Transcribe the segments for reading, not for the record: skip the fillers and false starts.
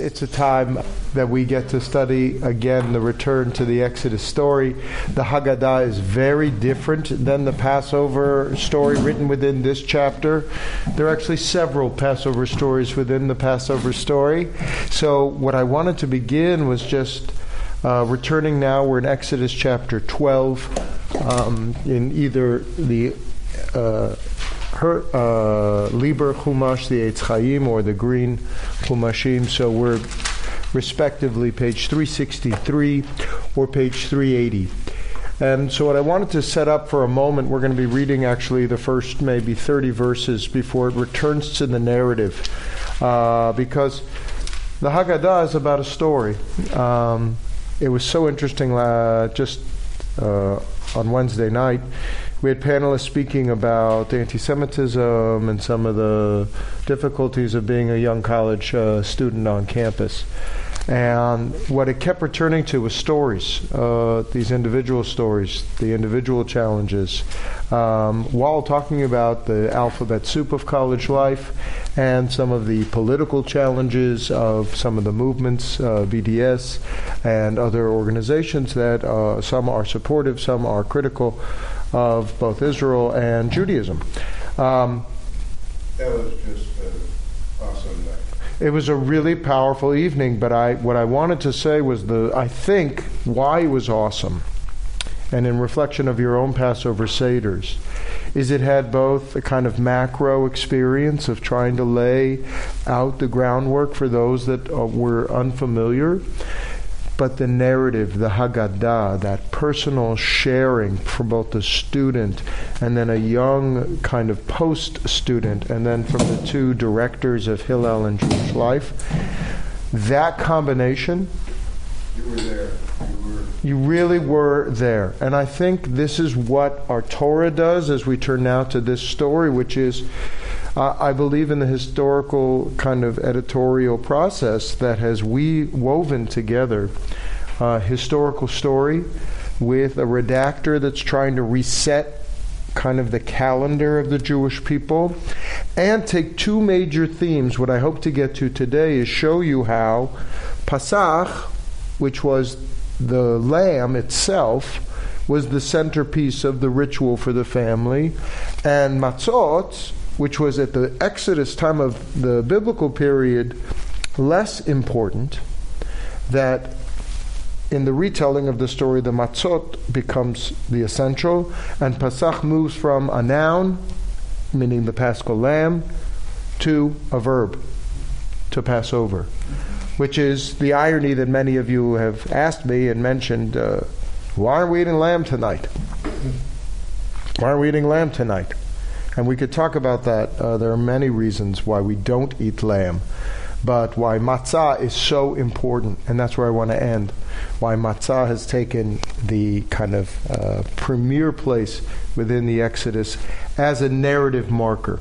It's a time that we get to study again the return to the Exodus story. The Haggadah is very different than the Passover story written within this chapter. There are actually several Passover stories within the Passover story. So what I wanted to begin was just returning now. We're in Exodus chapter 12 in either the Lieber Chumash, the Eitz Chaim, or the Green Chumashim. So we're respectively page 363 or page 380. And so what I wanted to set up for a moment, we're going to be reading actually the first maybe 30 verses before it returns to the narrative. Because the Haggadah is about a story. It was so interesting on Wednesday night. We had panelists speaking about anti-Semitism and some of the difficulties of being a young college student on campus. And what it kept returning to was stories, these individual stories, the individual challenges, while talking about the alphabet soup of college life and some of the political challenges of some of the movements, BDS and other organizations that some are supportive, some are critical of both Israel and Judaism. That was just an awesome night. It was a really powerful evening, but what I wanted to say was why it was awesome, and in reflection of your own Passover Seders, is it had both a kind of macro experience of trying to lay out the groundwork for those that were unfamiliar, but the narrative, the Haggadah, that personal sharing from both the student and then a young kind of post-student, and then from the two directors of Hillel and Jewish Life, that combination. You were there. You really were there. And I think this is what our Torah does as we turn now to this story, which is, I believe in the historical kind of editorial process that has woven together a historical story with a redactor that's trying to reset kind of the calendar of the Jewish people and take two major themes. What I hope to get to today is show you how Pesach, which was the lamb itself, was the centerpiece of the ritual for the family, and Matzot, which was at the Exodus time of the biblical period, less important, that in the retelling of the story, the matzot becomes the essential, and Pesach moves from a noun, meaning the paschal lamb, to a verb, to Passover, which is the irony that many of you have asked me and mentioned, why aren't we eating lamb tonight? Why aren't we eating lamb tonight? And we could talk about that. There are many reasons why we don't eat lamb, but why matzah is so important. And that's where I want to end. Why matzah has taken the kind of premier place within the Exodus as a narrative marker.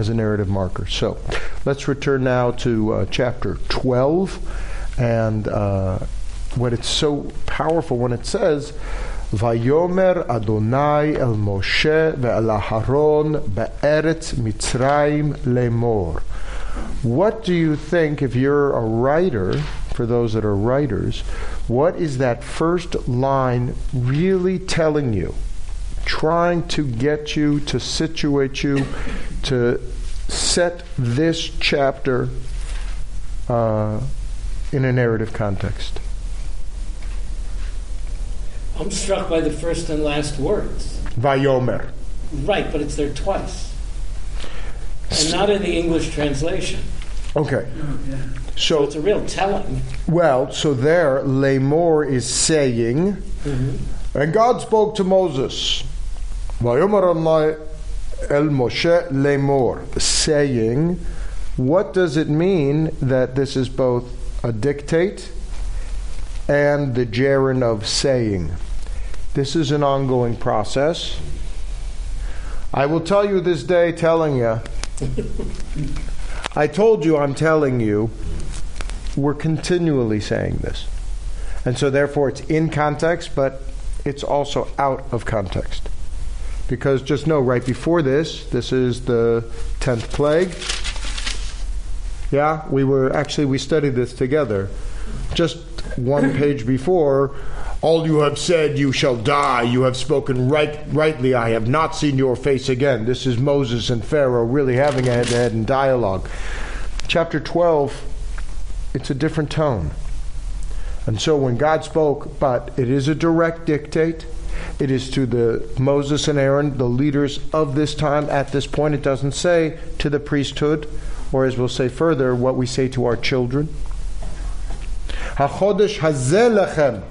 So let's return now to chapter 12. And what it's so powerful when it says, Vayomer Adonai el Moshe ve'el Aharon be'eretz Mitzrayim Lemor. What do you think, if you're a writer, for those that are writers, what is that first line really telling you? Trying to get you, to situate you, to set this chapter in a narrative context. I'm struck by the first and last words. Vayomer. Right, but it's there twice. And not in the English translation. Okay. So it's a real telling. Well, so there, Lemor is saying, and God spoke to Moses, Vayomer Adonai el Moshe Lemor, saying, what does it mean that this is both a dictate and the gerund of saying? This is an ongoing process. I will tell you this day, telling you. I told you, I'm telling you. We're continually saying this. And so therefore it's in context, but it's also out of context. Because just know, right before this is the 10th plague. Yeah, we studied this together. Just one page before, all you have said, you shall die. You have spoken rightly. I have not seen your face again. This is Moses and Pharaoh really having a head-to-head in dialogue. Chapter 12, it's a different tone. And so when God spoke, but it is a direct dictate. It is to the Moses and Aaron, the leaders of this time at this point. It doesn't say to the priesthood, or as we'll say further, what we say to our children. HaChodesh hazeh lechem.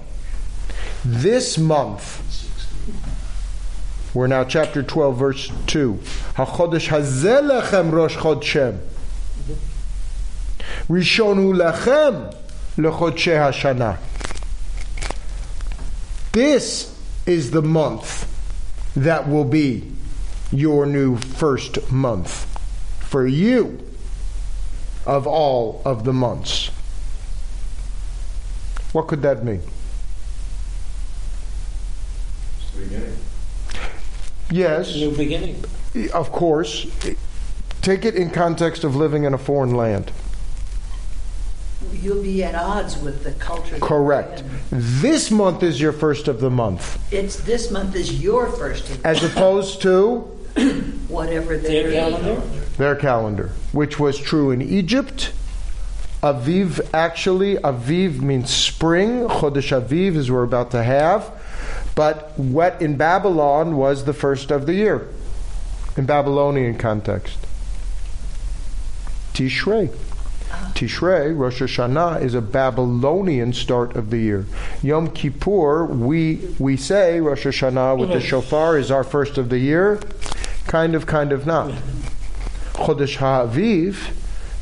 This month, we're now chapter 12, verse 2. HaChodesh hazeh lechem rosh chodeshem. Rishonu lechem lechodshei hashana. This is the month that will be your new first month for you of all of the months. What could that mean? It's the beginning. Yes. New beginning. Of course. Take it in context of living in a foreign land. You'll be at odds with the culture. Correct. This month is your first of the month. This month is your first of the month. As opposed to? Whatever their calendar. Their calendar, which was true in Egypt. Aviv means spring. Chodesh Aviv is we're about to have. But what in Babylon was the first of the year, in Babylonian context. Tishrei. Tishrei, Rosh Hashanah, is a Babylonian start of the year. Yom Kippur, we say Rosh Hashanah with the shofar is our first of the year. Kind of not. Chodesh HaAviv,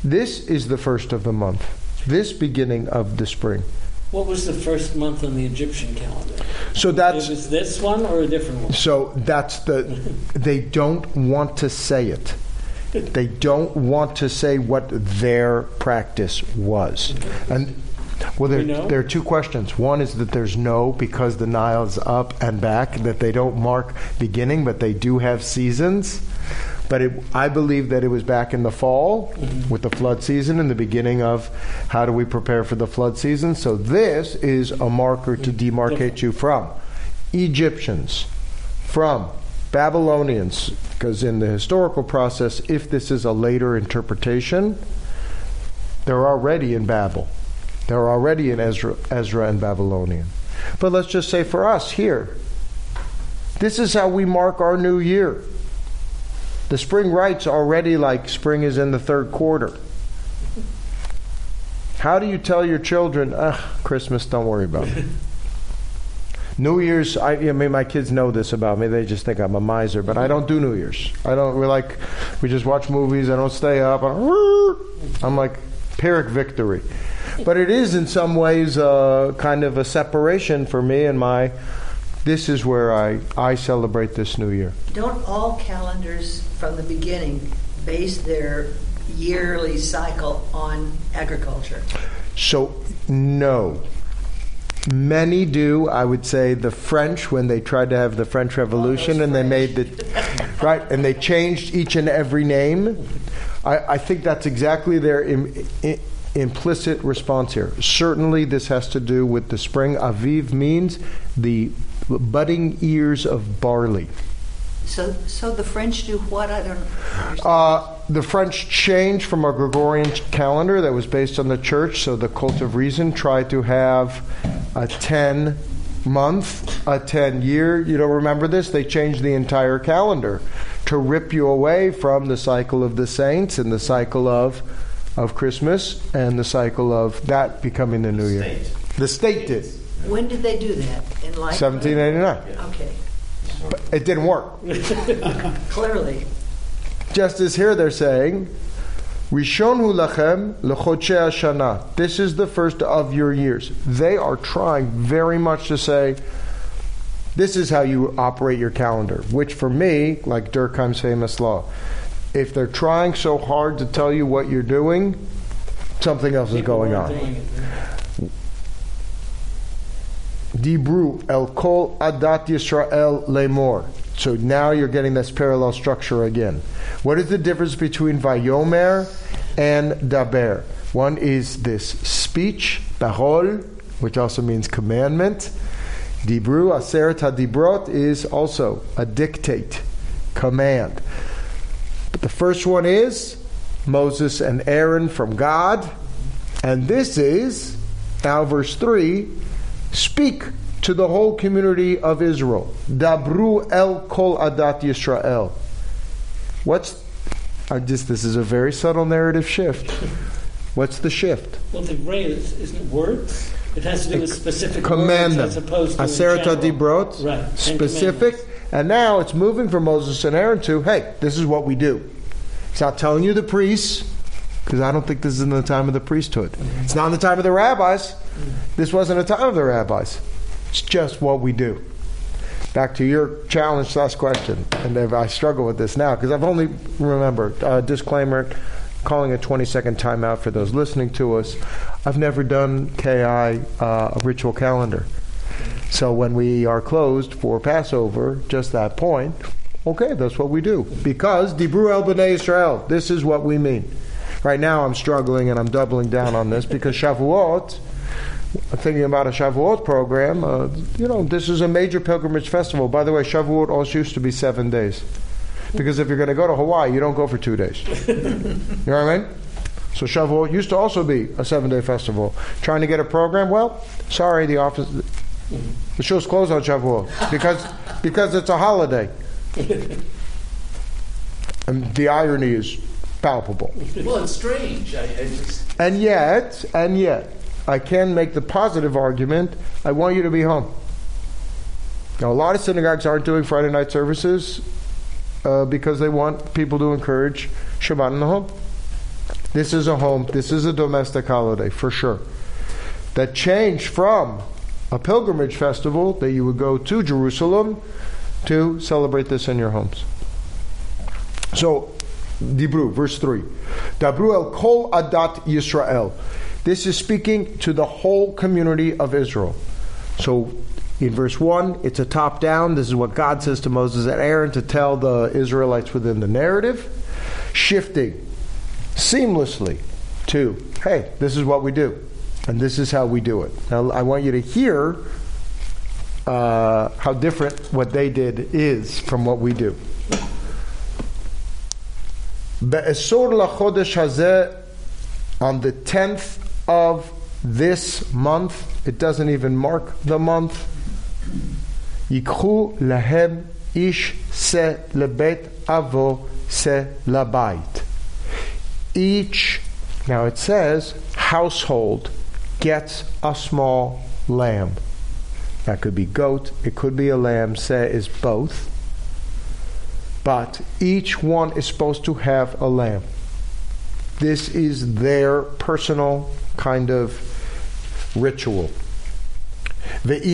this is the first of the month. This beginning of the spring. What was the first month on the Egyptian calendar? So that's... Is this one or a different one? So that's the... They don't want to say it. They don't want to say what their practice was. And well, there are two questions. One is that there's no, because the Nile's up and back, that they don't mark beginning, but they do have seasons. But I believe that it was back in the fall with the flood season and the beginning of how do we prepare for the flood season. So this is a marker to demarcate you from Egyptians, from Babylonians, because in the historical process, if this is a later interpretation, they're already in Babel. They're already in Ezra and Babylonian. But let's just say for us here, this is how we mark our new year. The spring rites already like spring is in the third quarter. How do you tell your children, Christmas, don't worry about it? New Year's, my kids know this about me. They just think I'm a miser, but I don't do New Year's. We just watch movies. I don't stay up. I'm like Pyrrhic victory. But it is in some ways kind of a separation for me and my, this is where I celebrate this New Year. Don't all calendars from the beginning base their yearly cycle on agriculture? So, no. Many do. I would say the French, when they tried to have the French Revolution, and they changed each and every name. I think that's exactly their implicit response here. Certainly, this has to do with the spring. Aviv means the budding ears of barley. So the French do what? I don't understand. The French changed from a Gregorian calendar that was based on the church, so the cult of reason tried to have a 10-month, a 10-year. You don't remember this? They changed the entire calendar to rip you away from the cycle of the saints and the cycle of Christmas and the cycle of that becoming the new year. The state did. When did they do that? In 1789. Okay. But it didn't work. Clearly. Just as here they're saying, Rishonu lachem lechodshei hashana. This is the first of your years. They are trying very much to say, this is how you operate your calendar, which for me, like Durkheim's famous law, if they're trying so hard to tell you what you're doing, something else is going on. Dibru el kol adat Yisrael lemor. So now you're getting this parallel structure again. What is the difference between Vayomer and daber. One is this speech, parole, which also means commandment. Dibru, aseret hadibrot, is also a dictate, command. But the first one is Moses and Aaron from God. And this is, now verse 3, speak to the whole community of Israel. Dabru el kol adat Yisrael. This is a very subtle narrative shift. What's the shift? Well, the raise isn't words. It has to do with specific commandments as opposed to Aseret HaDibrot, right? Specific. And now it's moving from Moses and Aaron to, hey, this is what we do. It's not telling you the priests, because I don't think this is in the time of the priesthood. Mm-hmm. It's not in the time of the rabbis. Mm-hmm. This wasn't a time of the rabbis. It's just what we do. Back to your challenge / question, and I struggle with this now because I've only remembered disclaimer. Calling a 20-second timeout for those listening to us. I've never done KI a ritual calendar. So when we are closed for Passover, just that point, okay, that's what we do. Because Dibru El B'nai Israel, this is what we mean. Right now I'm struggling and I'm doubling down on this because Shavuot, thinking about a Shavuot program, this is a major pilgrimage festival. By the way, Shavuot also used to be 7 days. Because if you're going to go to Hawaii, you don't go for 2 days. You know what I mean? So Shavuot used to also be a 7-day festival. Trying to get a program? Well, sorry, the show's closed on Shavuot because it's a holiday. And the irony is palpable. Well, it's strange. And yet, I can make the positive argument. I want you to be home. Now, a lot of synagogues aren't doing Friday night services. Because they want people to encourage Shabbat in the home. This is a home. This is a domestic holiday, for sure. That change from a pilgrimage festival that you would go to Jerusalem to celebrate this in your homes. So, Dibru, verse 3. Dabru el kol adat Yisrael. This is speaking to the whole community of Israel. So, in verse 1, it's a top-down. This is what God says to Moses and Aaron to tell the Israelites within the narrative. Shifting seamlessly to, hey, this is what we do. And this is how we do it. Now, I want you to hear how different what they did is from what we do. Be'esor lachodesh hazeh, on the 10th of this month. It doesn't even mark the month. Yikhu lahem ish se lebet avo se labayit. Each, now it says, household gets a small lamb. That could be goat, it could be a lamb, se is both. But each one is supposed to have a lamb. This is their personal kind of ritual. If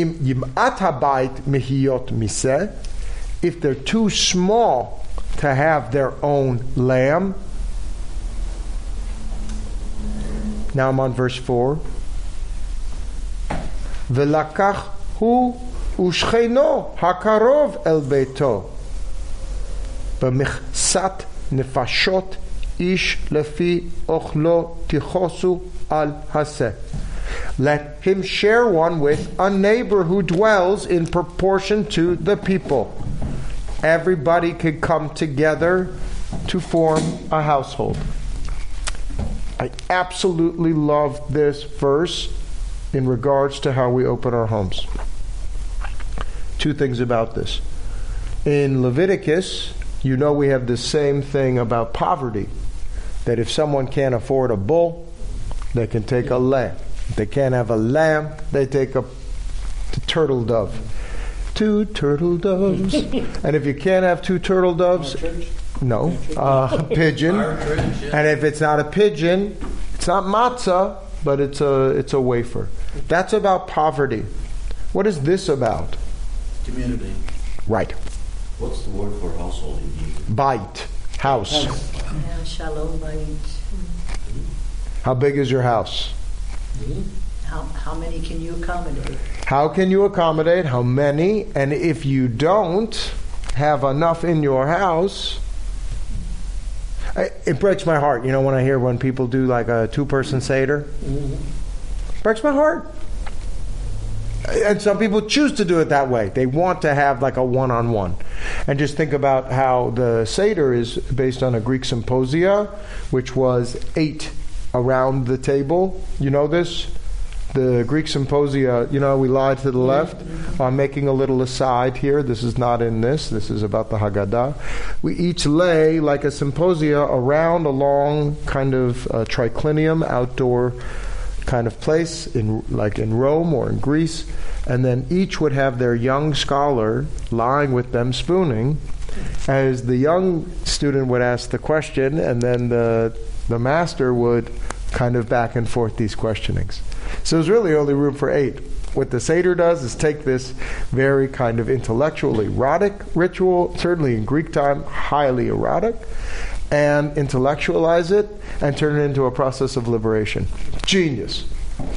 they're too small to have their own lamb, now I'm on verse 4. Let him share one with a neighbor who dwells in proportion to the people. Everybody could come together to form a household. I absolutely love this verse in regards to how we open our homes. Two things about this. In Leviticus, we have the same thing about poverty. That if someone can't afford a bull, they can take a lamb. If they can't have a lamb, they take a turtle dove. 2 turtle doves. And if you can't have 2 turtle doves, a pigeon. And if it's not a pigeon, it's not matzah, but it's a wafer. That's about poverty. What is this about? Community. Right. What's the word for household in Hebrew? Bite. House. Yeah, shalom bait. How big is your house? How many can you accommodate? How can you accommodate? How many? And if you don't have enough in your house, It breaks my heart, you know, when I hear when people do like a two-person Seder. Mm-hmm. Breaks my heart. And some people choose to do it that way. They want to have like a one-on-one. And just think about how the Seder is based on a Greek symposia, which was 8 around the table. You know this? The Greek symposia, you know, we lied to the left. I'm making a little aside here. This is not in this. This is about the Haggadah. We each lay like a symposia around a long kind of triclinium outdoor kind of place, in like in Rome or in Greece. And then each would have their young scholar lying with them spooning. As the young student would ask the question, and then the master would kind of back and forth these questionings. So there's really only room for 8. What the Seder does is take this very kind of intellectual, erotic ritual, certainly in Greek time, highly erotic, and intellectualize it and turn it into a process of liberation. Genius.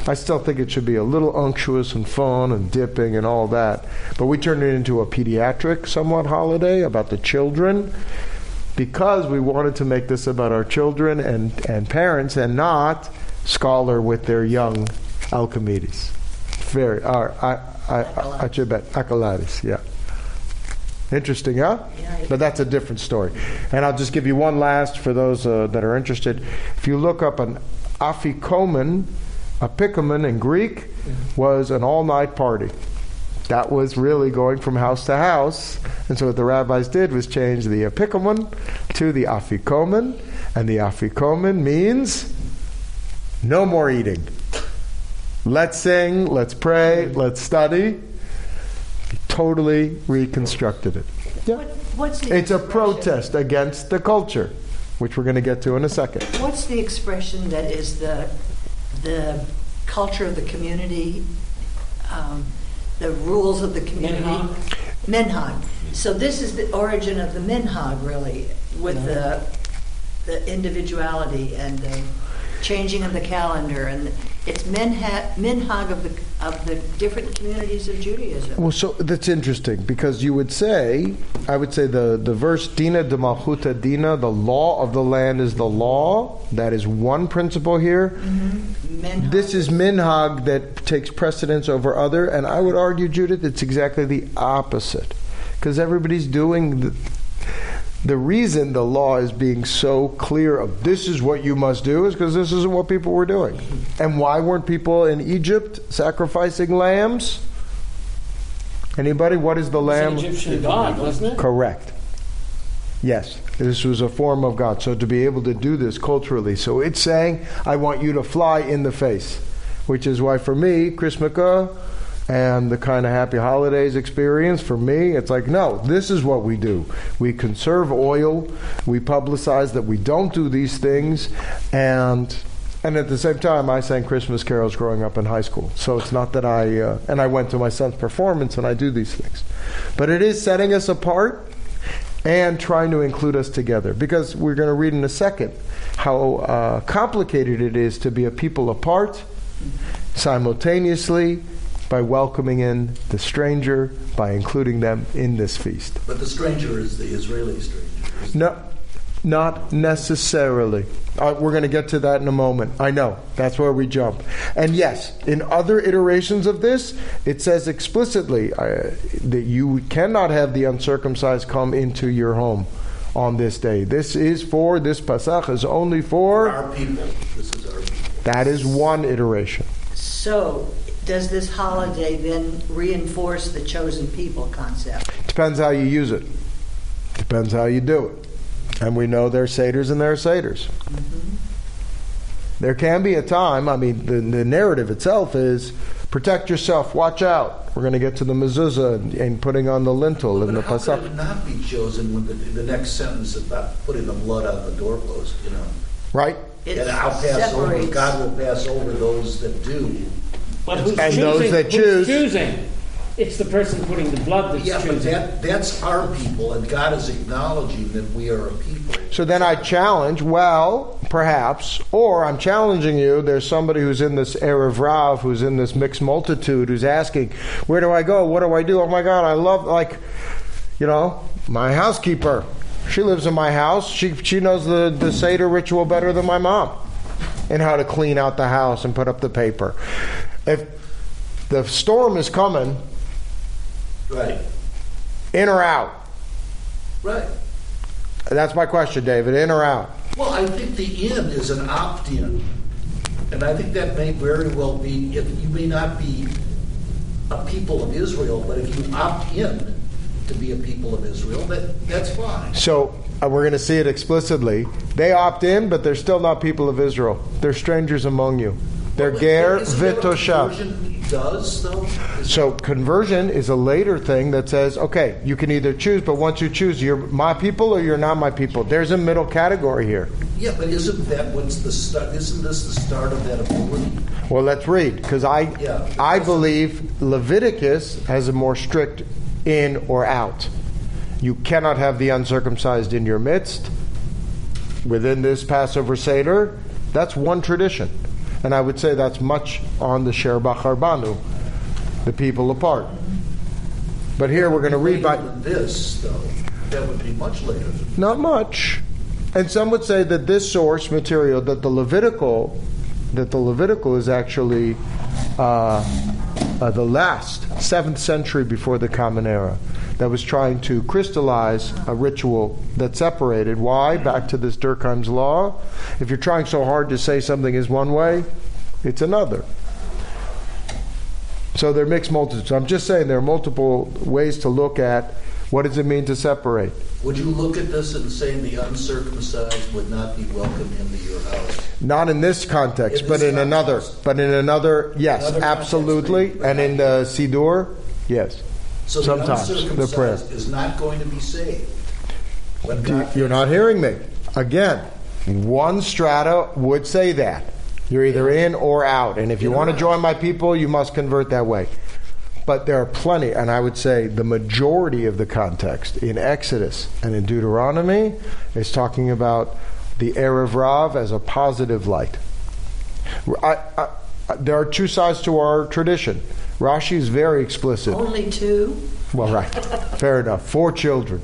I still think it should be a little unctuous and fun and dipping and all that, but we turned it into a pediatric somewhat holiday about the children, because we wanted to make this about our children and parents and not scholar with their young Alchemides. Very, Achelades, yeah. Interesting, huh? Yeah, but that's a different story. And I'll just give you one last for those that are interested. If you look up an Afikoman, Apikoman in Greek, was an all-night party. That was really going from house to house. And so what the rabbis did was change the Apikoman to the Afikoman. And the Afikoman means no more eating. Let's sing, let's pray, let's study. He totally reconstructed it. Yeah. It's a protest against the culture, which we're going to get to in a second. What's the expression that is the culture of the community, the rules of the community? Minhag. So this is the origin of the Minhag, really, with the individuality and the changing of the calendar, and it's minhag of the different communities of Judaism. Well, so that's interesting, because you would say, I would say the verse Dina de Malchuta Dina, the law of the land is the law. That is one principle here. Mm-hmm. This is minhag that takes precedence over other, and I would argue, Judith, it's exactly the opposite, because everybody's doing the reason the law is being so clear of this is what you must do is because this isn't what people were doing. And why weren't people in Egypt sacrificing lambs? Anybody? What is the lamb? It's an Egyptian god, wasn't it? Correct. Yes. This was a form of God. So to be able to do this culturally. So it's saying, I want you to fly in the face. Which is why for me, Christmaka and the kind of happy holidays experience, for me, it's like, no, this is what we do. We conserve oil, we publicize that we don't do these things, and at the same time, I sang Christmas carols growing up in high school. So it's not that I went to my son's performance and I do these things. But it is setting us apart and trying to include us together. Because we're going to read in a second how complicated it is to be a people apart simultaneously, by welcoming in the stranger, by including them in this feast. But the stranger is the Israeli stranger. No, not necessarily. We're going to get to that in a moment. I know. That's where we jump. And yes, in other iterations of this, it says explicitly that you cannot have the uncircumcised come into your home on this day. This Pesach is only for our people. This is our people. That is one iteration. So does this holiday then reinforce the chosen people concept? Depends how you use it. Depends how you do it. And we know there are seders and there are seders. Mm-hmm. There can be a time, I mean, the narrative itself is protect yourself, watch out. We're going to get to the mezuzah and putting on the lintel and the pasach. How could it not be chosen when the next sentence is about putting the blood on the doorpost, you know? Right. And I'll pass over, God will pass over those that do. But who's and choosing, those that choose, choosing? It's the person putting the blood that's choosing. But that's our people, and God is acknowledging that we are a people. So then I challenge, well, perhaps, or I'm challenging you, there's somebody who's in this Erev rav, who's in this mixed multitude, who's asking, where do I go? What do I do? Oh my God, I love, like, you know, my housekeeper. She lives in my house. She knows the Seder ritual better than my mom and how to clean out the house and put up the paper. If the storm is coming, right, in or out? Right. That's my question, David. In or out? Well, I think the in is an opt-in. And I think that may very well be, if you may not be a people of Israel, but if you opt in to be a people of Israel, that's fine. So we're going to see it explicitly. They opt in, but they're still not people of Israel. They're strangers among you. They're ger vitosha. Does though? So conversion is a later thing that says, okay, you can either choose, but once you choose, you're my people or you're not my people. There's a middle category here. Yeah, but isn't this the start of that ability? Well, let's read, because I believe Leviticus has a more strict in or out. You cannot have the uncircumcised in your midst within this Passover Seder. That's one tradition. And I would say that's much on the Sher Bacharbanu, the people apart. But here we're going to read by this, though. That would be much later. Not much. And some would say that this source material, that the Levitical is actually the last 7th century before the Common Era, that was trying to crystallize a ritual that separated. Why? Back to this Durkheim's law. If you're trying so hard to say something is one way, it's another. So they're mixed multitudes. I'm just saying there are multiple ways to look at what does it mean to separate. Would you look at this and say the uncircumcised would not be welcome into your house? Not in this context, another. But in another, yes, another absolutely. Context, and in the Siddur, yes. So sometimes the uncircumcised is not going to be saved. You're not hearing me. Again, one strata would say that. You're either in or out. And if you want to join my people, you must convert that way. But there are plenty, and I would say the majority of the context in Exodus and in Deuteronomy is talking about the Erev rav as a positive light. There are two sides to our tradition. Rashi is very explicit. Only two? Well, right. Fair enough. 4 children.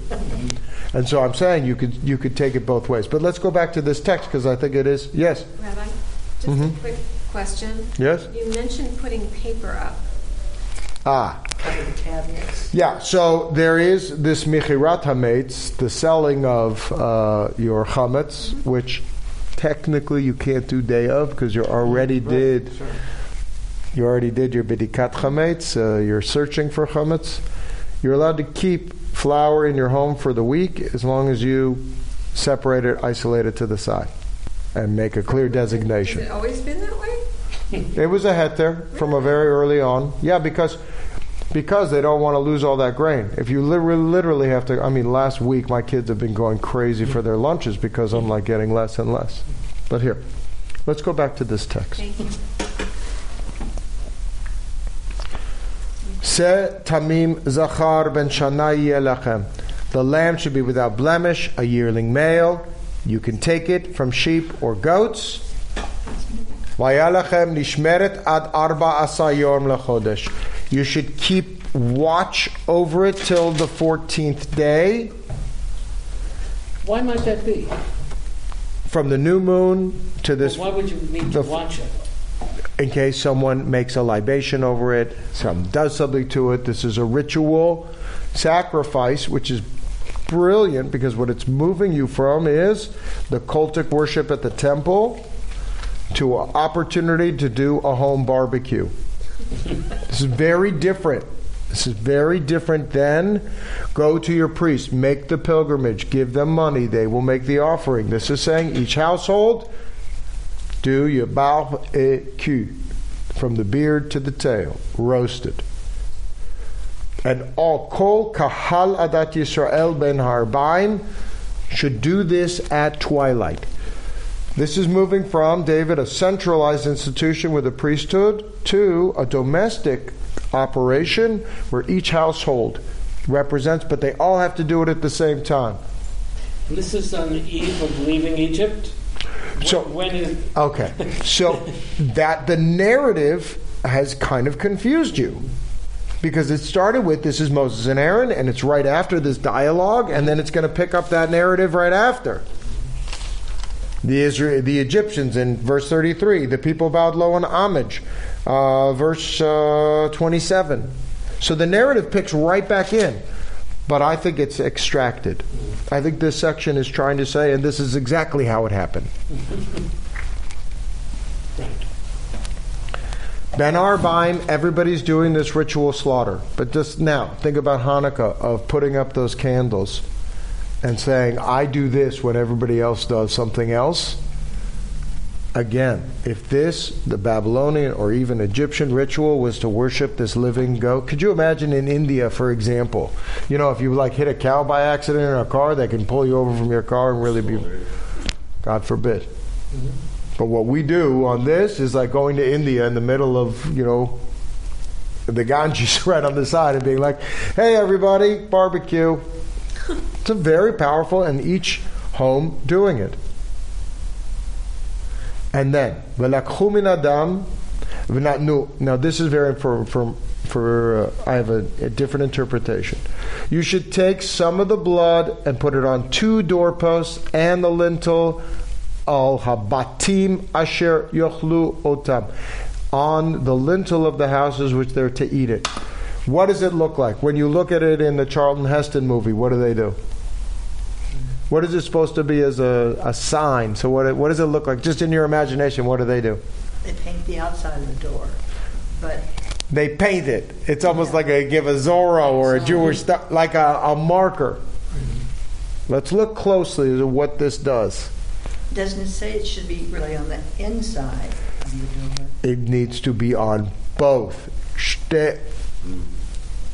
And so I'm saying you could take it both ways. But let's go back to this text because I think it is. Yes? Rabbi, just a quick question. Yes? You mentioned putting paper up. Yeah, so there is this Mechirat Hametz, the selling of your Chametz, which technically you can't do day of because you already did. Sure. You already did your Bidikat Chametz, you're searching for Chametz. You're allowed to keep flour in your home for the week as long as you separate it, isolate it to the side, and make a clear designation. Has it always been that way? It was a heter from a very early on. Yeah, because they don't want to lose all that grain. If you literally have to, last week my kids have been going crazy for their lunches because I'm like getting less and less. But here, let's go back to this text. Thank you. Se tamim zachar ben shana yelachem. The lamb should be without blemish, a yearling male. You can take it from sheep or goats. You should keep watch over it till the 14th day. Why might that be? From the new moon to this. Well, why would you need to watch it? In case someone makes a libation over it, someone does something to it. This is a ritual sacrifice, which is brilliant because what it's moving you from is the cultic worship at the temple to an opportunity to do a home barbecue. This is very different. This is very different than go to your priest, make the pilgrimage, give them money, they will make the offering. This is saying each household, do your bal et cul, from the beard to the tail, roasted. And all kol kahal adat Yisrael ben harbaim should do this at twilight. This is moving from, David, a centralized institution with a priesthood to a domestic operation where each household represents, but they all have to do it at the same time. And this is on the eve of leaving Egypt? So that the narrative has kind of confused you. because it started with this is Moses and Aaron, and it's right after this dialogue, and then it's going to pick up that narrative right after. The Egyptians in verse 33, the people bowed low in homage, verse 27. So the narrative picks right back in, but I think it's extracted. I think this section is trying to say, and this is exactly how it happened. Ben Arbaim, everybody's doing this ritual slaughter, but just now think about Hanukkah, of putting up those candles and saying, I do this when everybody else does something else. Again, if this, the Babylonian or even Egyptian ritual, was to worship this living goat, could you imagine in India, for example, you know, if you like hit a cow by accident in a car, they can pull you over from your car and really be, God forbid. Mm-hmm. But what we do on this is like going to India in the middle of, you know, the Ganges right on the side and being like, hey everybody, barbecue. It's a very powerful, and each home doing it. And then, now this is very I have a different interpretation. You should take some of the blood and put it on two doorposts and the lintel, al habatim asher yochlu otam, on the lintel of the houses which they're to eat it. What does it look like? When you look at it in the Charlton Heston movie, what do they do? What is it supposed to be as a sign? So what does it look like? Just in your imagination, what do? They paint the outside of the door. But they paint it. It's almost like a give a Zorro or a Jewish, like a marker. Mm-hmm. Let's look closely at what this does. Doesn't it say it should be really on the inside of the door? It needs to be on both.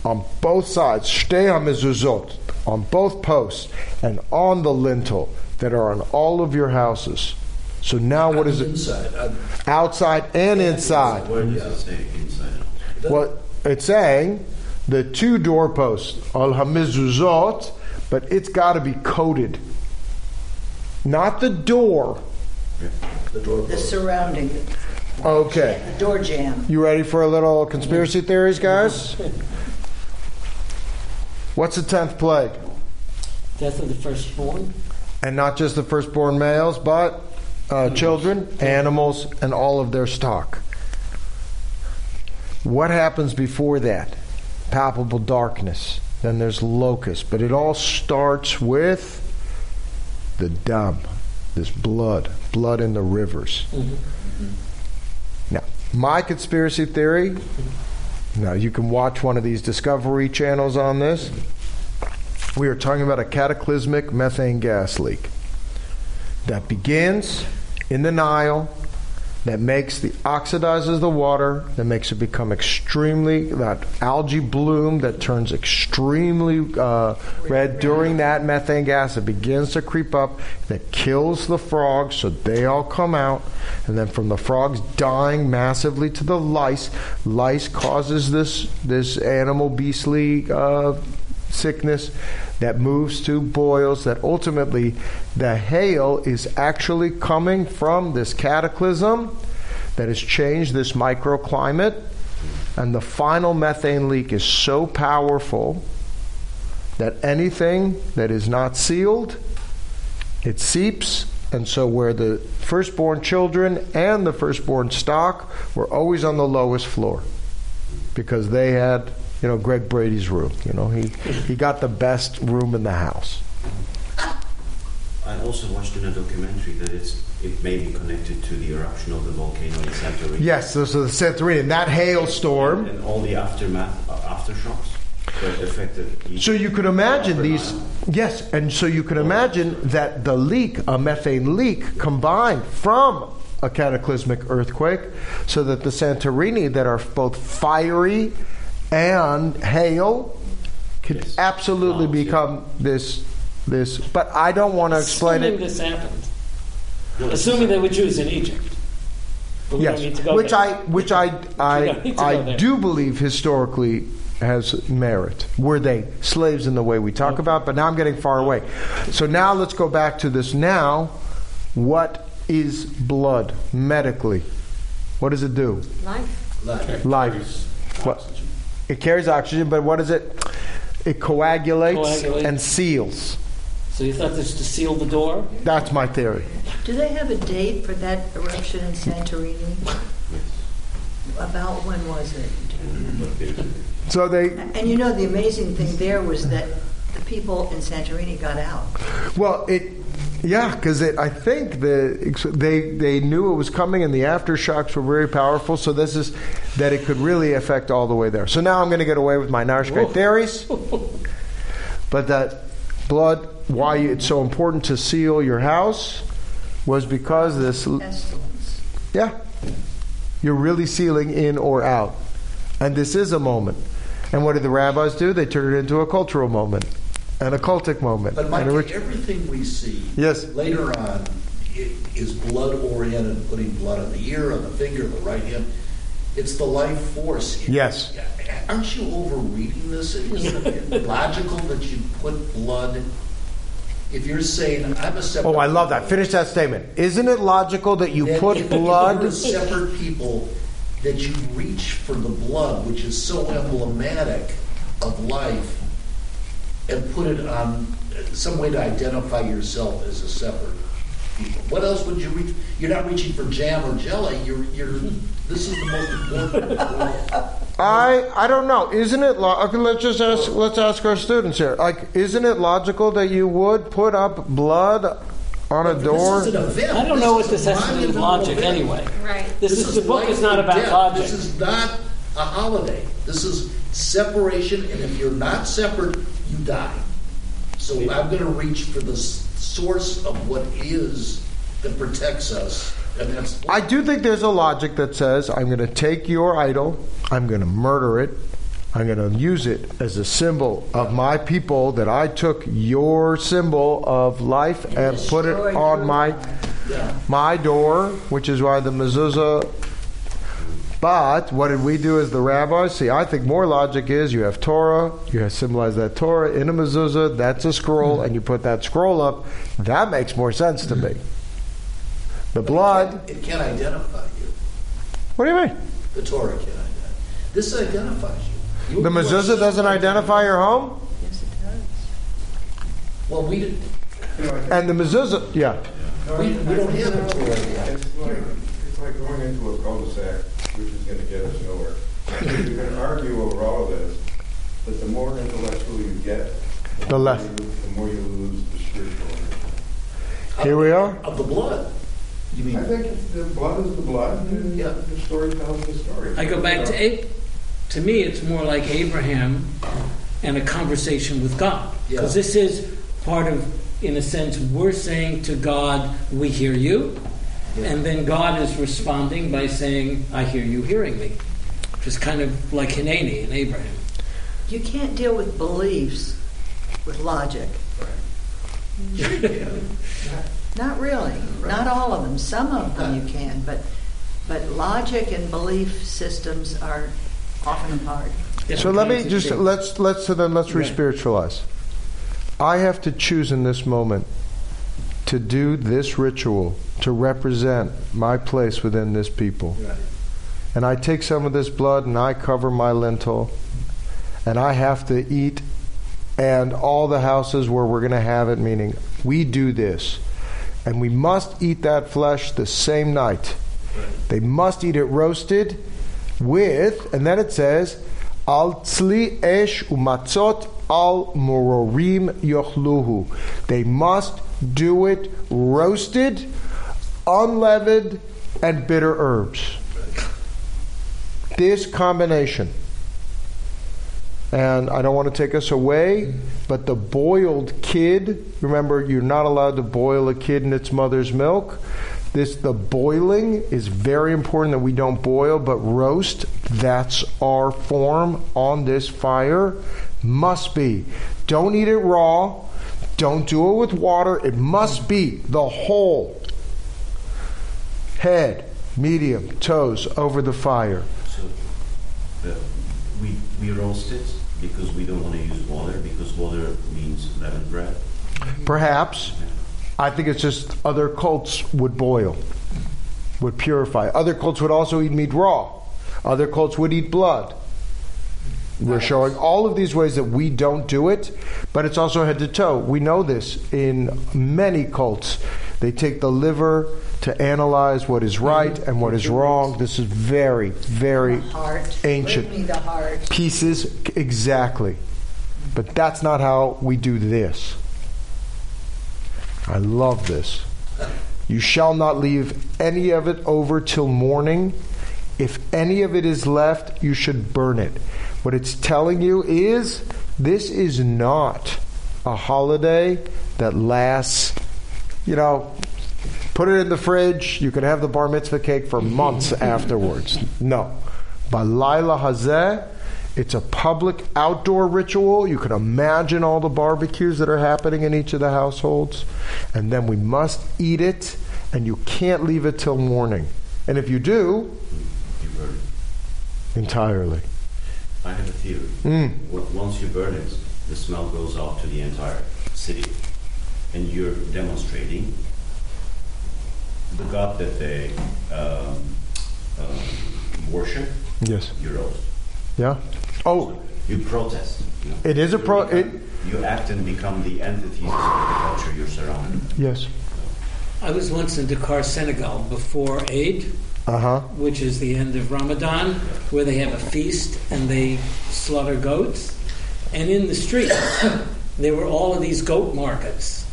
On both sides. Shtei ha-mezuzot, on both posts and on the lintel that are on all of your houses. So now what is it? Inside. Outside and inside. What does it say inside? Well, it's saying the two doorposts, al ha-mezuzot, but it's got to be coated. Not the door. Yeah. The door. The surrounding. Okay. The door jam. You ready for a little conspiracy theories, guys? What's the 10th plague? Death of the firstborn. And not just the firstborn males, but children, animals, and all of their stock. What happens before that? Palpable darkness. Then there's locusts. But it all starts with the dam, this blood in the rivers. Mm-hmm. Now, my conspiracy theory... Now, you can watch one of these Discovery channels on this. We are talking about a cataclysmic methane gas leak that begins in the Nile, that oxidizes the water, that makes it become that algae bloom that turns extremely red during that methane gas. It begins to creep up, that kills the frogs, so they all come out, and then from the frogs dying massively to the lice. Lice causes this animal beastly sickness that moves to boils, that ultimately the hail is actually coming from this cataclysm that has changed this microclimate, and the final methane leak is so powerful that anything that is not sealed, it seeps. And so where the firstborn children and the firstborn stock were always on the lowest floor, because they had Greg Brady's room. He got the best room in the house. I also watched in a documentary that it may be connected to the eruption of the volcano in Santorini. Yes, so the Santorini, and that hailstorm. And all the aftershocks that affected. So you could imagine that the leak, a methane leak, combined from a cataclysmic earthquake, so that the Santorini that are both fiery and hail could absolutely become this. But I don't want to explain it. Assuming this happened. Assuming there were Jews in Egypt. I do believe historically has merit. Were they slaves in the way we talk about? But now I'm getting far away. So now let's go back to this now. What is blood medically? What does it do? Life. What? It carries oxygen, but what is it? It coagulates. And seals. So you thought this to seal the door? That's my theory. Do they have a date for that eruption in Santorini? About when was it? So they. And you know the amazing thing there was that the people in Santorini got out. Well, it. Yeah, because I think they knew it was coming, and the aftershocks were very powerful. So this is that it could really affect all the way there. So now I'm going to get away with my Narshkite theories, but that blood, why it's so important to seal your house, was because this. Pestilence. Yeah, you're really sealing in or out, and this is a moment. And what did the rabbis do? They turned it into a cultural moment. An occultic moment. But Mike, everything we see later on is blood-oriented, putting blood on the ear, on the finger, the right hand. It's the life force. Yes. Aren't you over-reading this? Isn't it logical that you put blood... If you're saying, I'm a separate... Oh, I love that. Finish that statement. Isn't it logical that you put blood... You're separate people, that you reach for the blood, which is so emblematic of life, and put it on some way to identify yourself as a separate people. What else would you reach? You're not reaching for jam or jelly. This is the most important. I don't know. Isn't it? Let's ask our students here. Like, isn't it logical that you would put up blood on a door? This is an event. I don't know what this has to do with logic anyway. Right. This is the book is not about logic. This is not a holiday. This is separation, and if you're not separate, you die. So I'm going to reach for the source of what is that protects us. And that's I do think there's a logic that says, I'm going to take your idol, I'm going to murder it, I'm going to use it as a symbol of my people, that I took your symbol of life and put it on my door, which is why the mezuzah... But what did we do as the rabbis? See, I think more logic is you have Torah, you have symbolized that Torah in a mezuzah, that's a scroll, and you put that scroll up. That makes more sense to me. The blood... It can't identify you. What do you mean? The Torah can't identify you. This identifies you. The mezuzah doesn't identify your home? Yes, it does. Well, we didn't... And the mezuzah... Yeah. We don't have a Torah yet. It's like going into a cul-de-sac, which is going to get us nowhere. You can argue over all of this, but the more intellectual you get, the more you lose the spiritual. Here we are. Of the blood. You mean? I think the blood is the blood, and the story tells the story. I go back to me, it's more like Abraham and a conversation with God. Because this is part of, in a sense, we're saying to God, we hear you. And then God is responding by saying, I hear you hearing me. Just kind of like Hineni and Abraham. You can't deal with beliefs with logic. Right. Not really. Right. Not all of them. Some of them you can, but logic and belief systems are often apart. So let's re-spiritualize. I have to choose in this moment to do this ritual, to represent my place within this people. Right. And I take some of this blood and I cover my lintel, and I have to eat, and all the houses where we're going to have it, meaning we do this. And we must eat that flesh the same night. Right. They must eat it roasted with, and then it says, Al tzli esh umatzot al mororim yochluhu. They must do it roasted, unleavened, and bitter herbs. This combination. And I don't want to take us away, but the boiled kid, remember, you're not allowed to boil a kid in its mother's milk. The boiling is very important, that we don't boil, but roast. That's our form on this fire. Must be. Don't eat it raw. Don't do it with water. It must be the whole head, medium, toes over the fire. So we roast it because we don't want to use water, because water means leaven bread. Perhaps. I think it's just other cults would boil, would purify. Other cults would also eat meat raw. Other cults would eat blood. We're showing all of these ways that we don't do it, but it's also head to toe. We know this in many cults. They take the liver to analyze what is right and what is wrong. This is very, very ancient pieces. Exactly. But that's not how we do this. I love this. You shall not leave any of it over till morning. If any of it is left, you should burn it. What it's telling you is this is not a holiday that lasts, you know, put it in the fridge. You can have the bar mitzvah cake for months afterwards. No. Balayla hazeh, it's a public outdoor ritual. You can imagine all the barbecues that are happening in each of the households. And then we must eat it, and you can't leave it till morning. And if you do, you burn it. Entirely. I have a theory. Once you burn it, the smell goes out to the entire city. And you're demonstrating the God that they worship. Yes. You roast. Yeah. Oh. So you protest. You know? It is a protest. You act and become the entities of the culture you're surrounded by. Yes. I was once in Dakar, Senegal, before Eid, which is the end of Ramadan, where they have a feast and they slaughter goats. And in the streets, there were all of these goat markets.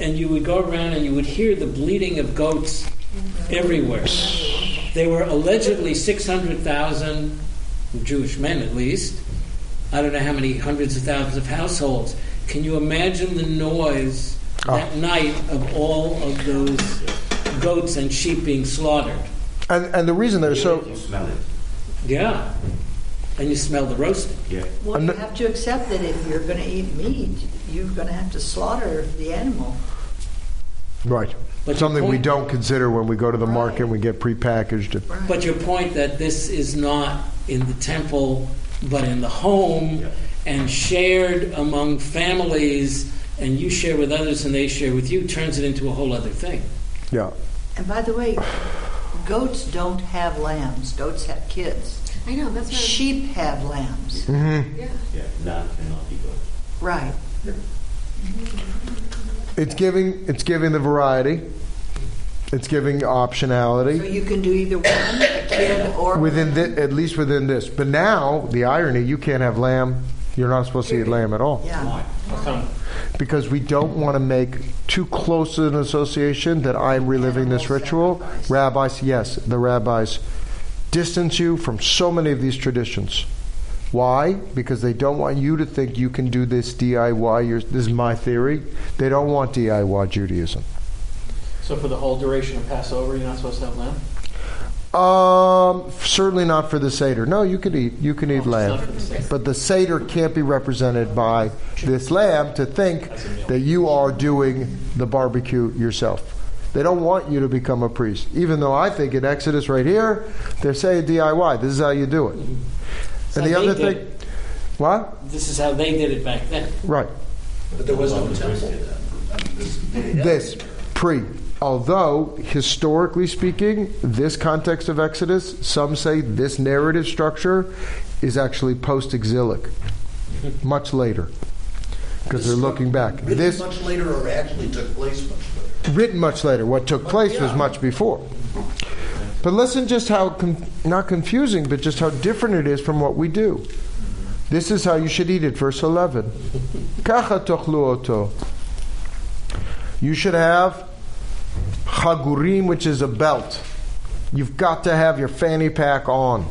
And you would go around and you would hear the bleating of goats everywhere. There were allegedly 600,000 Jewish men, at least. I don't know how many hundreds of thousands of households. Can you imagine the noise that night of all of those goats and sheep being slaughtered? And the reason they're so... You smell it. Yeah. And you smell the roasting. Yeah. Well, you have to accept that if you're going to eat meat, you're going to have to slaughter the animal. Right. But something we don't consider when we go to the market and we get prepackaged. Right. But your point that this is not in the temple, but in the home and shared among families... and you share with others and they share with you, turns it into a whole other thing. Yeah. And by the way, goats don't have lambs. Goats have kids. I know, that's right. Sheep have lambs. Mm-hmm. Yeah. Yeah, not the goats. Right. Yeah. It's giving the variety. It's giving optionality. So you can do either one, a kid or... at least within this. But now, the irony, you can't have lamb. You're not supposed to eat lamb at all. Yeah. Why? Because we don't want to make too close an association that I'm reliving this ritual. Sacrifice. Rabbis, yes, the rabbis distance you from so many of these traditions. Why? Because they don't want you to think you can do this DIY. This is my theory. They don't want DIY Judaism. So for the whole duration of Passover, you're not supposed to have lamb? Certainly not for the Seder. No, you can eat lamb. But the Seder can't be represented by this lamb to think that you are doing the barbecue yourself. They don't want you to become a priest. Even though I think in Exodus right here, they're saying DIY. This is how you do it. And the other thing... What? This is how they did it back then. Right. But there was no temple. This. Pre. Although, historically speaking, this context of Exodus, some say this narrative structure is actually post-exilic, much later, because they're looking back. This much later, or actually took place much later? Written much later. What took place was much before. But listen just how, not confusing, but just how different it is from what we do. This is how you should eat it, verse 11. Kacha tochlu oto. You should have... Chagurim, which is a belt. You've got to have your fanny pack on.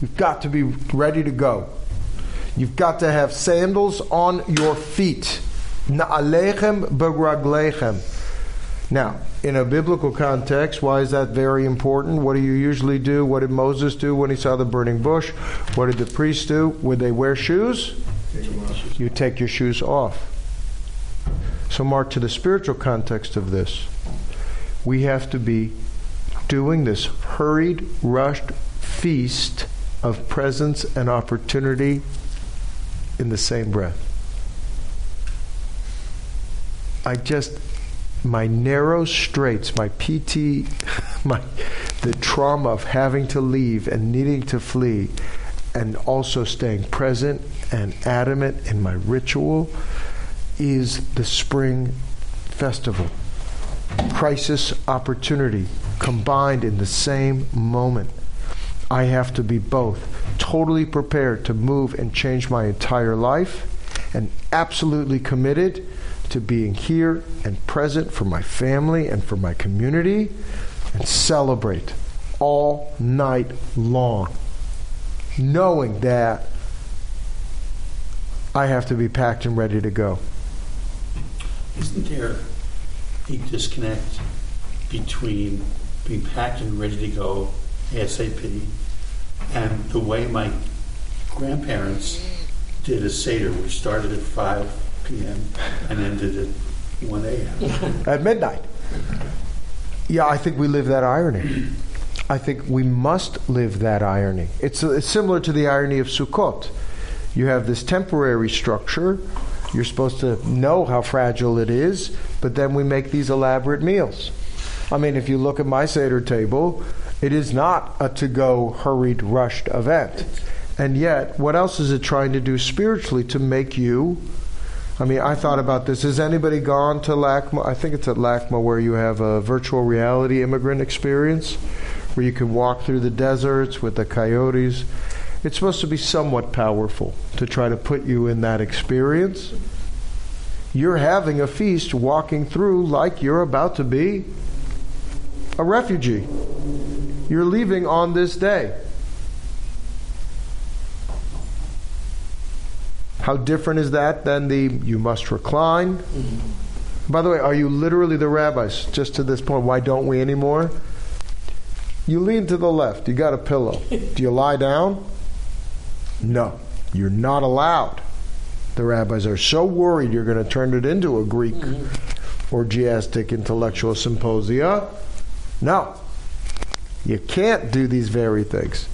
You've got to be ready to go. You've got to have sandals on your feet. Na'alechem beraglechem. Now, in a biblical context, why is that very important? What do you usually do? What did Moses do when he saw the burning bush? What did the priests do? Would they wear shoes? You take your shoes off. So, Mark, to the spiritual context of this, we have to be doing this hurried, rushed feast of presence and opportunity in the same breath. My narrow straits, my the trauma of having to leave and needing to flee, and also staying present and adamant in my ritual, is the spring festival. Crisis, opportunity, combined in the same moment. I have to be both totally prepared to move and change my entire life, and absolutely committed to being here and present for my family and for my community, and celebrate all night long, knowing that I have to be packed and ready to go. Isn't there a disconnect between being packed and ready to go ASAP and the way my grandparents did a Seder, which started at 5 p.m. and ended at 1 a.m. at midnight? Yeah, I think we live that irony. I think we must live that irony. It's similar to the irony of Sukkot. You have this temporary structure. You're supposed to know how fragile it is, but then we make these elaborate meals. I mean, if you look at my Seder table, it is not a to-go, hurried, rushed event. And yet, what else is it trying to do spiritually to make you... I mean, I thought about this. Has anybody gone to LACMA? I think it's at LACMA where you have a virtual reality immigrant experience where you can walk through the deserts with the coyotes. It's supposed to be somewhat powerful to try to put you in that experience. You're having a feast walking through like you're about to be a refugee. You're leaving on this day. How different is that than the you must recline? Mm-hmm. By the way, are you literally the rabbis? Just to this point, why don't we anymore? You lean to the left. You got a pillow. Do you lie down? No. You're not allowed. The rabbis are so worried you're going to turn it into a Greek orgiastic intellectual symposia. No. You can't do these very things.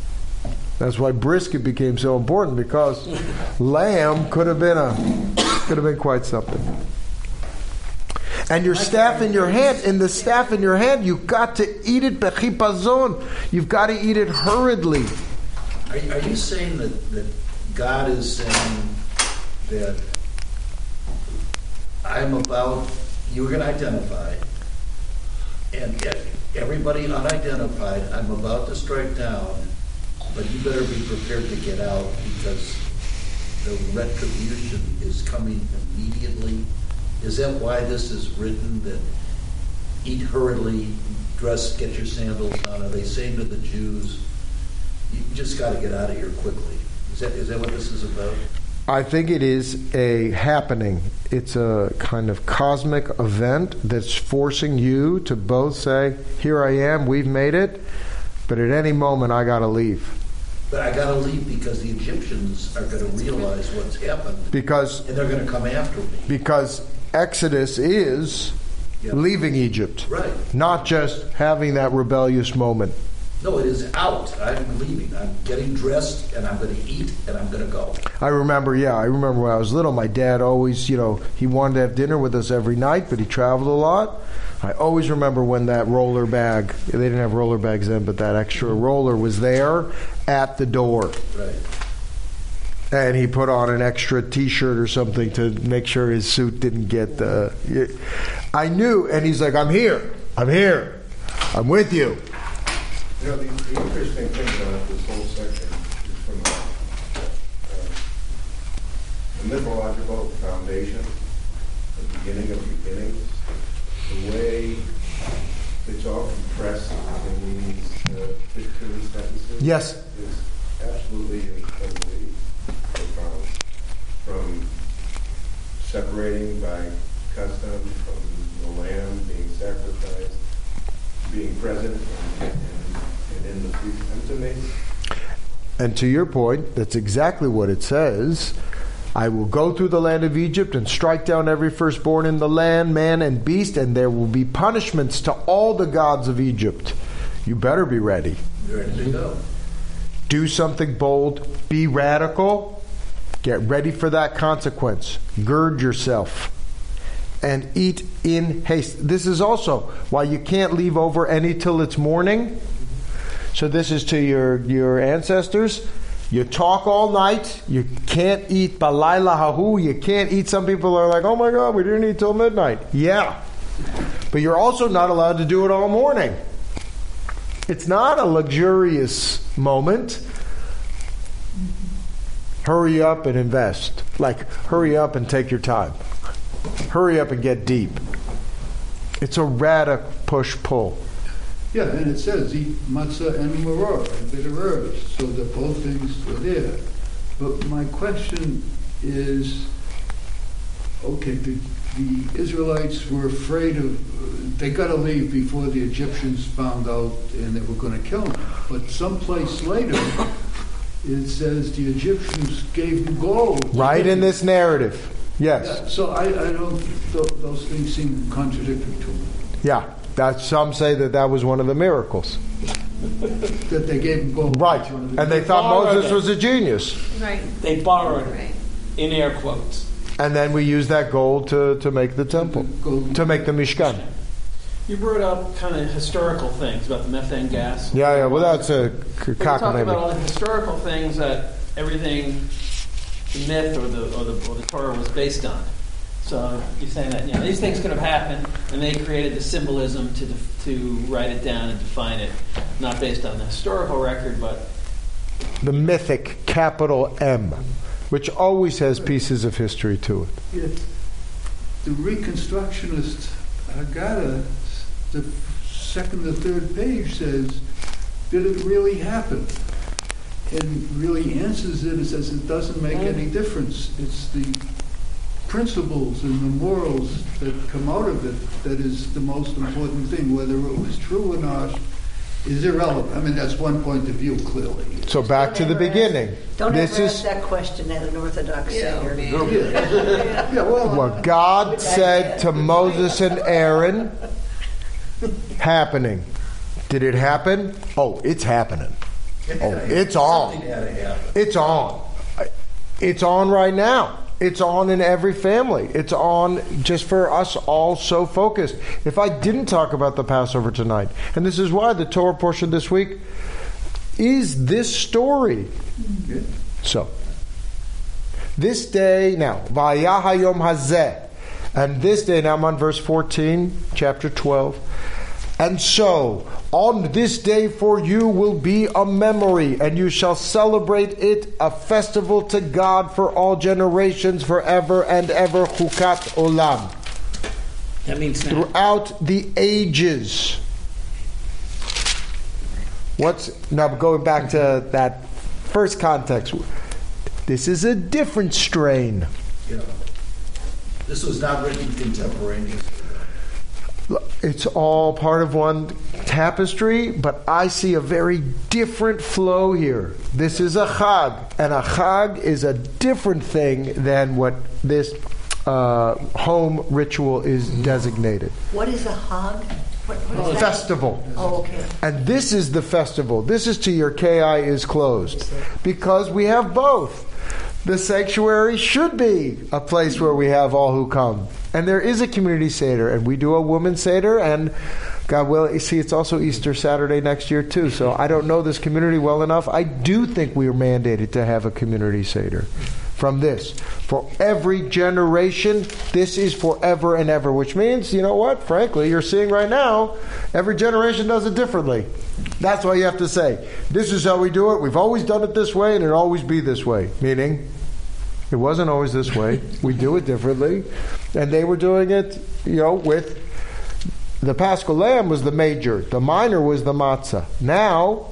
That's why brisket became so important, because lamb could have been quite something. And your staff in your hand, you've got to eat it bechipazon. You've got to eat it hurriedly. Are you saying that God is saying that you're going to identify, and everybody unidentified, I'm about to strike down, but you better be prepared to get out because the retribution is coming immediately? Is that why this is written, that eat hurriedly, dress, get your sandals on? Are they saying to the Jews, you just got to get out of here quickly? Is that what this is about? I think it is a happening. It's a kind of cosmic event that's forcing you to both say, here I am, we've made it, but at any moment I got to leave. But I got to leave because the Egyptians are going to realize what's happened. And they're going to come after me. Because Exodus is leaving Egypt. Right. Not just having that rebellious moment. No, it is out. I'm leaving. I'm getting dressed, and I'm going to eat, and I'm going to go. I remember when I was little, my dad always, he wanted to have dinner with us every night, but he traveled a lot. I always remember when that roller bag, they didn't have roller bags then, but that extra roller was there at the door. Right. And he put on an extra T-shirt or something to make sure his suit didn't get... I knew, and he's like, I'm here. I'm with you. The interesting thing about this whole section is from the mythological foundation, the beginning of beginnings, the way it's all compressed in these 15 sentences is absolutely incredibly profound. From separating by custom, from the lamb being sacrificed, being present and in the future. That's amazing. And to your point, that's exactly what it says. I will go through the land of Egypt and strike down every firstborn in the land, man and beast, and there will be punishments to all the gods of Egypt. You better be ready. You're ready to go. Do something bold. Be radical. Get ready for that consequence. Gird yourself. And eat in haste. This is also why you can't leave over any till it's morning. So this is to your ancestors. You talk all night. You can't eat balayla hahu. You can't eat. Some people are like, oh my God, we didn't eat till midnight. Yeah. But you're also not allowed to do it all morning. It's not a luxurious moment. Hurry up and invest. Like, hurry up and take your time. Hurry up and get deep. It's a radical push-pull. Yeah, and it says, eat matzah and maror, and bitter herbs, so that both things are there. But my question is, okay, the Israelites were afraid of, they got to leave before the Egyptians found out and they were going to kill them. But someplace later, it says the Egyptians gave them gold. Right in this narrative, yes. Yeah, so I don't, those things seem contradictory to me. Yeah. Some say that was one of the miracles. That they gave gold. Right. And they thought Moses was a genius. Right. They borrowed it, in air quotes. And then we used that gold to make the temple, to make the Mishkan. You brought up kind of historical things about the methane gas. Yeah, well, that's a cock. We talked about all the historical things that everything, the myth or the Torah was based on. So you're saying that, you know, these things could have happened, and they created the symbolism to write it down and define it, not based on the historical record, but the mythic, capital M, which always has pieces of history to it. Yeah. The Reconstructionist Haggadah, the second or third page says, did it really happen? And really answers it and says it doesn't make any difference. It's the principles and the morals that come out of it that is the most important thing. Whether it was true or not is irrelevant. I mean, that's one point of view, clearly. So back to the beginning. Don't ever ask that question at an Orthodox Seder. Yeah, well, God said to Moses and Aaron, happening. Did it happen? Oh, it's happening. Oh, it's on. It's on. It's on right now. It's on in every family. It's on just for us all so focused. If I didn't talk about the Passover tonight, and this is why the Torah portion this week is this story. Okay. So, this day now, Vayahayom hazeh, and this day now I'm on verse 14, chapter 12. And so, on this day for you will be a memory, and you shall celebrate it, a festival to God for all generations, forever and ever, Chukat Olam. That means now. Throughout the ages. Now going back to that first context. This is a different strain. Yeah. This was not written contemporaneously. It's all part of one tapestry, but I see a very different flow here. This is a Chag, and a Chag is a different thing than what this home ritual is designated. What is a Chag? What is festival. That? Oh, okay. And this is the festival. This is to your Ki is closed, because we have both. The sanctuary should be a place where we have all who come. And there is a community Seder, and we do a women's Seder, and God willing, see, it's also Easter Saturday next year, too, so I don't know this community well enough. I do think we are mandated to have a community Seder from this. For every generation, this is forever and ever, which means, you know what, frankly, you're seeing right now, every generation does it differently. That's why you have to say, this is how we do it, we've always done it this way, and it'll always be this way. Meaning, it wasn't always this way, we do it differently. And they were doing it, you know, with the Paschal Lamb was the major, the minor was the matzah. Now,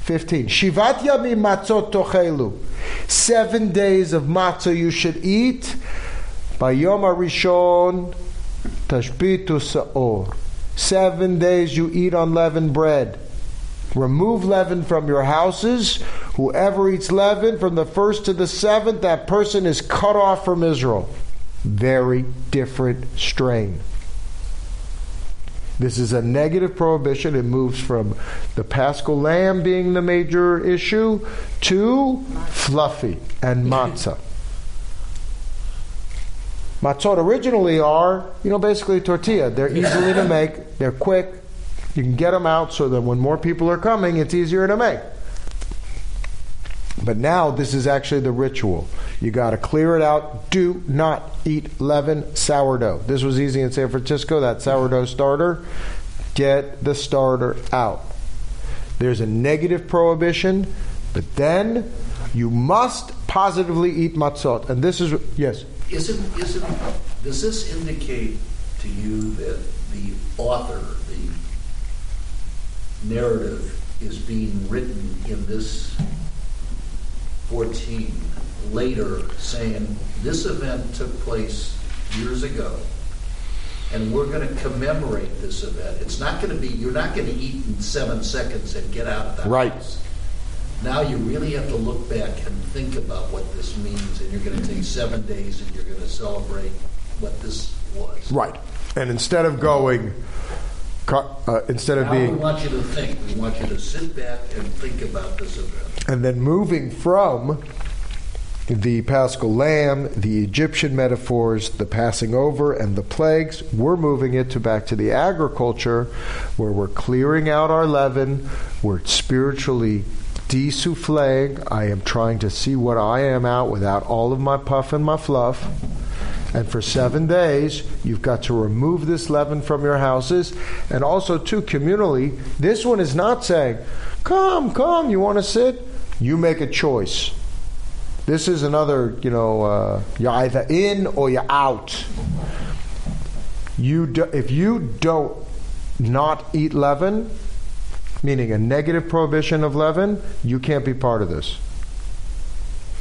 15. Shivat yamim matzot tochelu. 7 days of matzah you should eat. Bayom harishon tashbitu saor. 7 days you eat unleavened bread. Remove leaven from your houses. Whoever eats leaven from the 1st to the 7th, that person is cut off from Israel. Very different strain. This is a negative prohibition. It moves from the Paschal Lamb being the major issue to fluffy and matzah. Matzot originally are, you know, basically tortilla. They're easily to make. They're quick. You can get them out so that when more people are coming, it's easier to make. But now this is actually the ritual. You got to clear it out. Do not eat leaven sourdough. This was easy in San Francisco, that sourdough starter. Get the starter out. There's a negative prohibition, but then you must positively eat matzot. And this is, yes? Does this indicate to you that the author, the narrative, is being written in this 14 later, saying this event took place years ago, and we're going to commemorate this event? It's not going to be, you're not going to eat in 7 seconds and get out of the house. Now you really have to look back and think about what this means, and you're going to take 7 days and you're going to celebrate what this was. Right. And instead of going, we want you to think. We want you to sit back and think about this event. And then moving from the Paschal Lamb, the Egyptian metaphors, the passing over, and the plagues, we're moving it to back to the agriculture, where we're clearing out our leaven, we're spiritually de-souffling. I am trying to see what I am out without all of my puff and my fluff. And for 7 days, you've got to remove this leaven from your houses. And also, too, communally, this one is not saying, come, you want to sit? You make a choice. This is another, you're either in or you're out. If you don't not eat leaven, meaning a negative prohibition of leaven, you can't be part of this.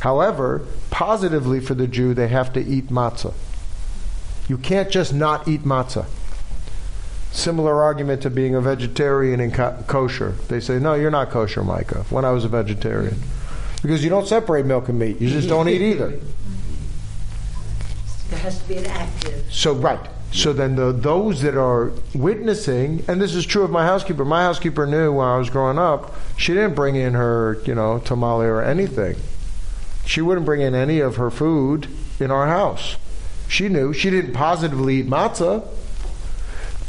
However, positively for the Jew, they have to eat matzah. You can't just not eat matzah. Similar argument to being a vegetarian and kosher. They say, no, you're not kosher, Micah, when I was a vegetarian. Because you don't separate milk and meat. You just don't eat either. There has to be an active. So, right. So then those that are witnessing, and this is true of my housekeeper. My housekeeper knew when I was growing up, she didn't bring in her, tamale or anything. She wouldn't bring in any of her food in our house. She knew. She didn't positively eat matzah.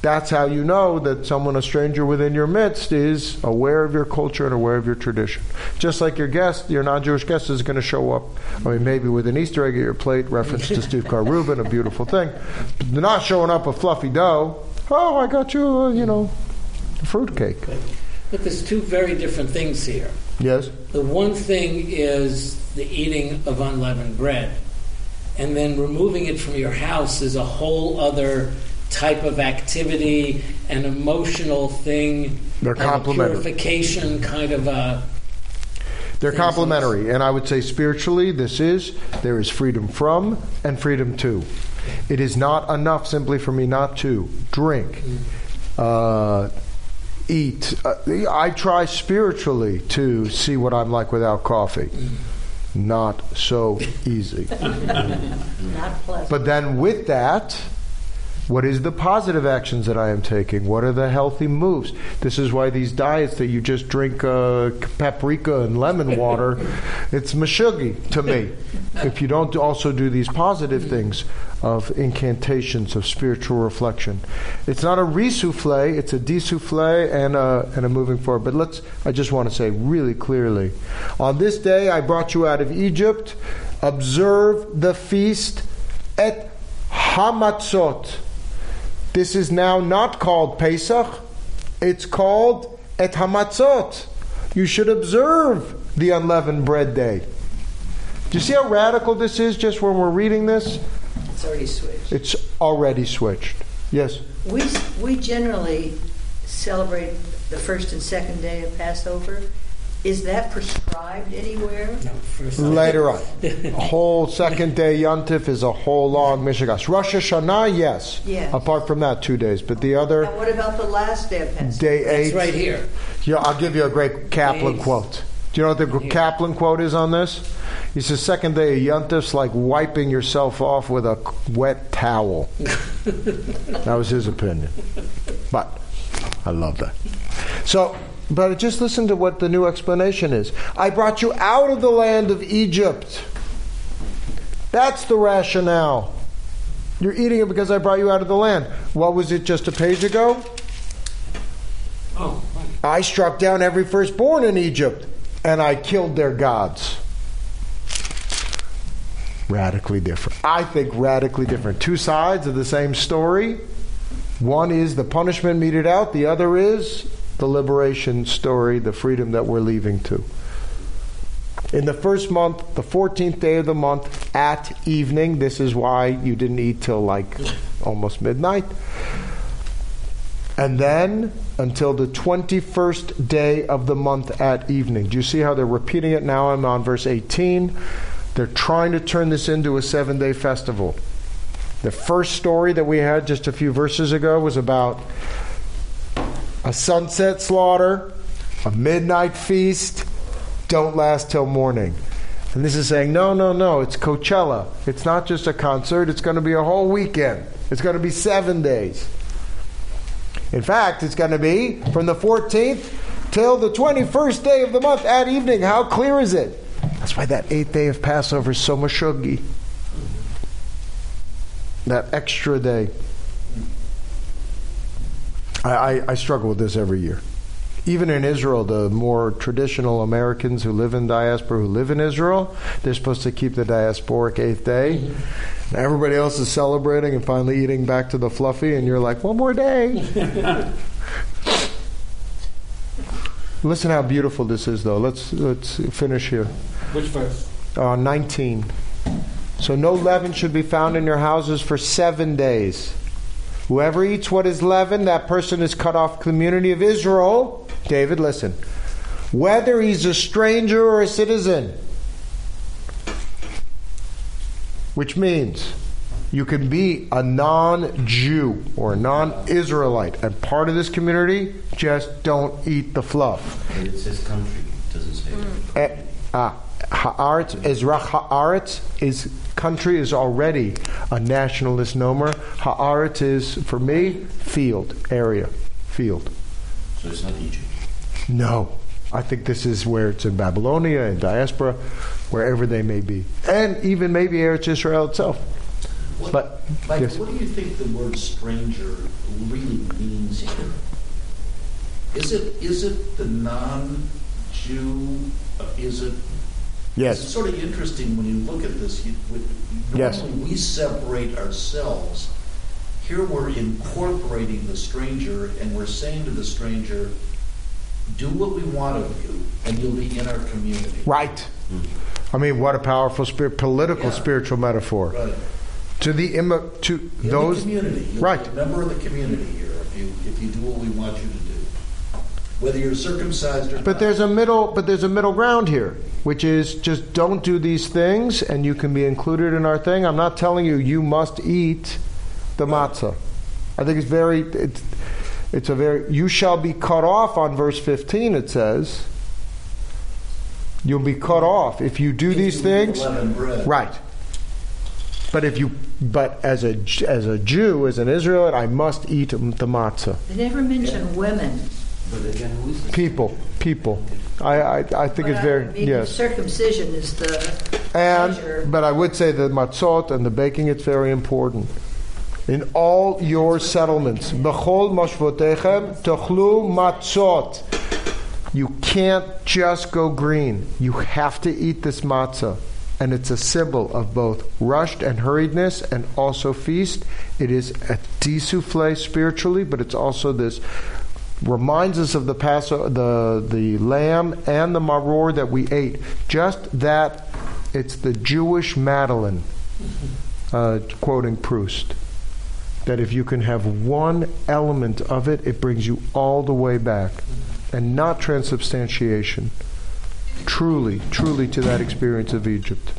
That's how you know that someone, a stranger within your midst, is aware of your culture and aware of your tradition. Just like your guest, your non-Jewish guest, is going to show up, maybe with an Easter egg at your plate, reference to Steve Carr Rubin, a beautiful thing. But they're not showing up with fluffy dough. Oh, I got you, a fruitcake. But there's two very different things here. Yes? The one thing is the eating of unleavened bread. And then removing it from your house is a whole other type of activity, an emotional thing. They're complementary. Purification kind of a... They're complementary. And I would say spiritually, there is freedom from and freedom to. It is not enough simply for me not to drink, eat. I try spiritually to see what I'm like without coffee. Not so easy. Not pleasant. But then with that, what is the positive actions that I am taking? What are the healthy moves? This is why these diets that you just drink paprika and lemon water, it's meshuggah to me. If you don't also do these positive things of incantations, of spiritual reflection. It's not a resouffle, it's a desouffle and a moving forward. But I just want to say really clearly, on this day I brought you out of Egypt, observe the feast et hamatzot. This is now not called Pesach. It's called Et Hamatzot. You should observe the Unleavened Bread Day. Do you see how radical this is just when we're reading this? It's already switched. Yes? We generally celebrate the first and second day of Passover. Is that prescribed anywhere? No, first. Later on. The whole second day Yontif is a whole long Mishigas. Rosh Hashanah, yes. Apart from that, 2 days. But the other... And what about the last day of Passover? Day 8. It's right here. Yeah, I'll give you a great Kaplan quote. Do you know what the Kaplan quote is on this? He says, second day of Yontif's like wiping yourself off with a wet towel. That was his opinion. But I love that. So... But just listen to what the new explanation is. I brought you out of the land of Egypt. That's the rationale. You're eating it because I brought you out of the land. What was it just a page ago? I struck down every firstborn in Egypt, and I killed their gods. Radically different. I think radically different. Two sides of the same story. One is the punishment meted out. The other is the liberation story, the freedom that we're leaving to. In the first month, the 14th day of the month, at evening. This is why you didn't eat till like almost midnight. And then until the 21st day of the month at evening. Do you see how they're repeating it now? I'm on verse 18. They're trying to turn this into a 7-day festival. The first story that we had just a few verses ago was about a sunset slaughter, a midnight feast, don't last till morning. And this is saying, no, it's Coachella. It's not just a concert, it's going to be a whole weekend. It's going to be 7 days. In fact, it's going to be from the 14th till the 21st day of the month at evening. How clear is it? That's why that 8th day of Passover is so mashugi. That extra day. I struggle with this every year. Even in Israel, the more traditional Americans who live in diaspora, who live in Israel, they're supposed to keep the diasporic 8th day. Mm-hmm. Everybody else is celebrating and finally eating back to the fluffy, and you're like, one more day. Listen how beautiful this is, though. Let's finish here. Which verse? 19. So no leaven should be found in your houses for 7 days. Whoever eats what is leavened, that person is cut off community of Israel. David, listen. Whether he's a stranger or a citizen. Which means you can be a non-Jew or a non-Israelite. And part of this community, just don't eat the fluff. And it says country. It doesn't say country. Haaretz, Ezrach Haaretz is country is already a national misnomer. Haaretz is, for me, field, area, field. So it's not Egypt? No. I think this is where it's in Babylonia and diaspora, wherever they may be. And even maybe Eretz Israel itself. What do you think the word stranger really means here? Is it the non-Jew? Is it? Yes. It's sort of interesting when you look at this. Normally we separate ourselves. Here we're incorporating the stranger, and we're saying to the stranger, do what we want of you, and you'll be in our community. Right. Mm-hmm. I mean, what a powerful spiritual metaphor. Right. To those... In the community. You're right. A member of the community here, if you do what we want you to do. Whether you're circumcised or not. But there's a middle ground here, which is just don't do these things and you can be included in our thing. I'm not telling you you must eat the matzah. I think it's you shall be cut off on verse 15 it says. You'll be cut off if you do these things. Right. But as a Jew, as an Israelite, I must eat the matzah. They never mention women. People. I think it's very... I mean, yes. Circumcision is the measure. But I would say the matzot and the baking, it's very important. In all your settlements, b'chol mashvotechem tochlu matzot. You can't just go green. You have to eat this matzah. And it's a symbol of both rushed and hurriedness and also feast. It is a dessoufflé spiritually, but it's also this... reminds us of the Passover, the lamb and the maror that we ate. Just that, it's the Jewish Madeleine, quoting Proust, that if you can have one element of it, it brings you all the way back, and not transubstantiation. Truly, truly to that experience of Egypt.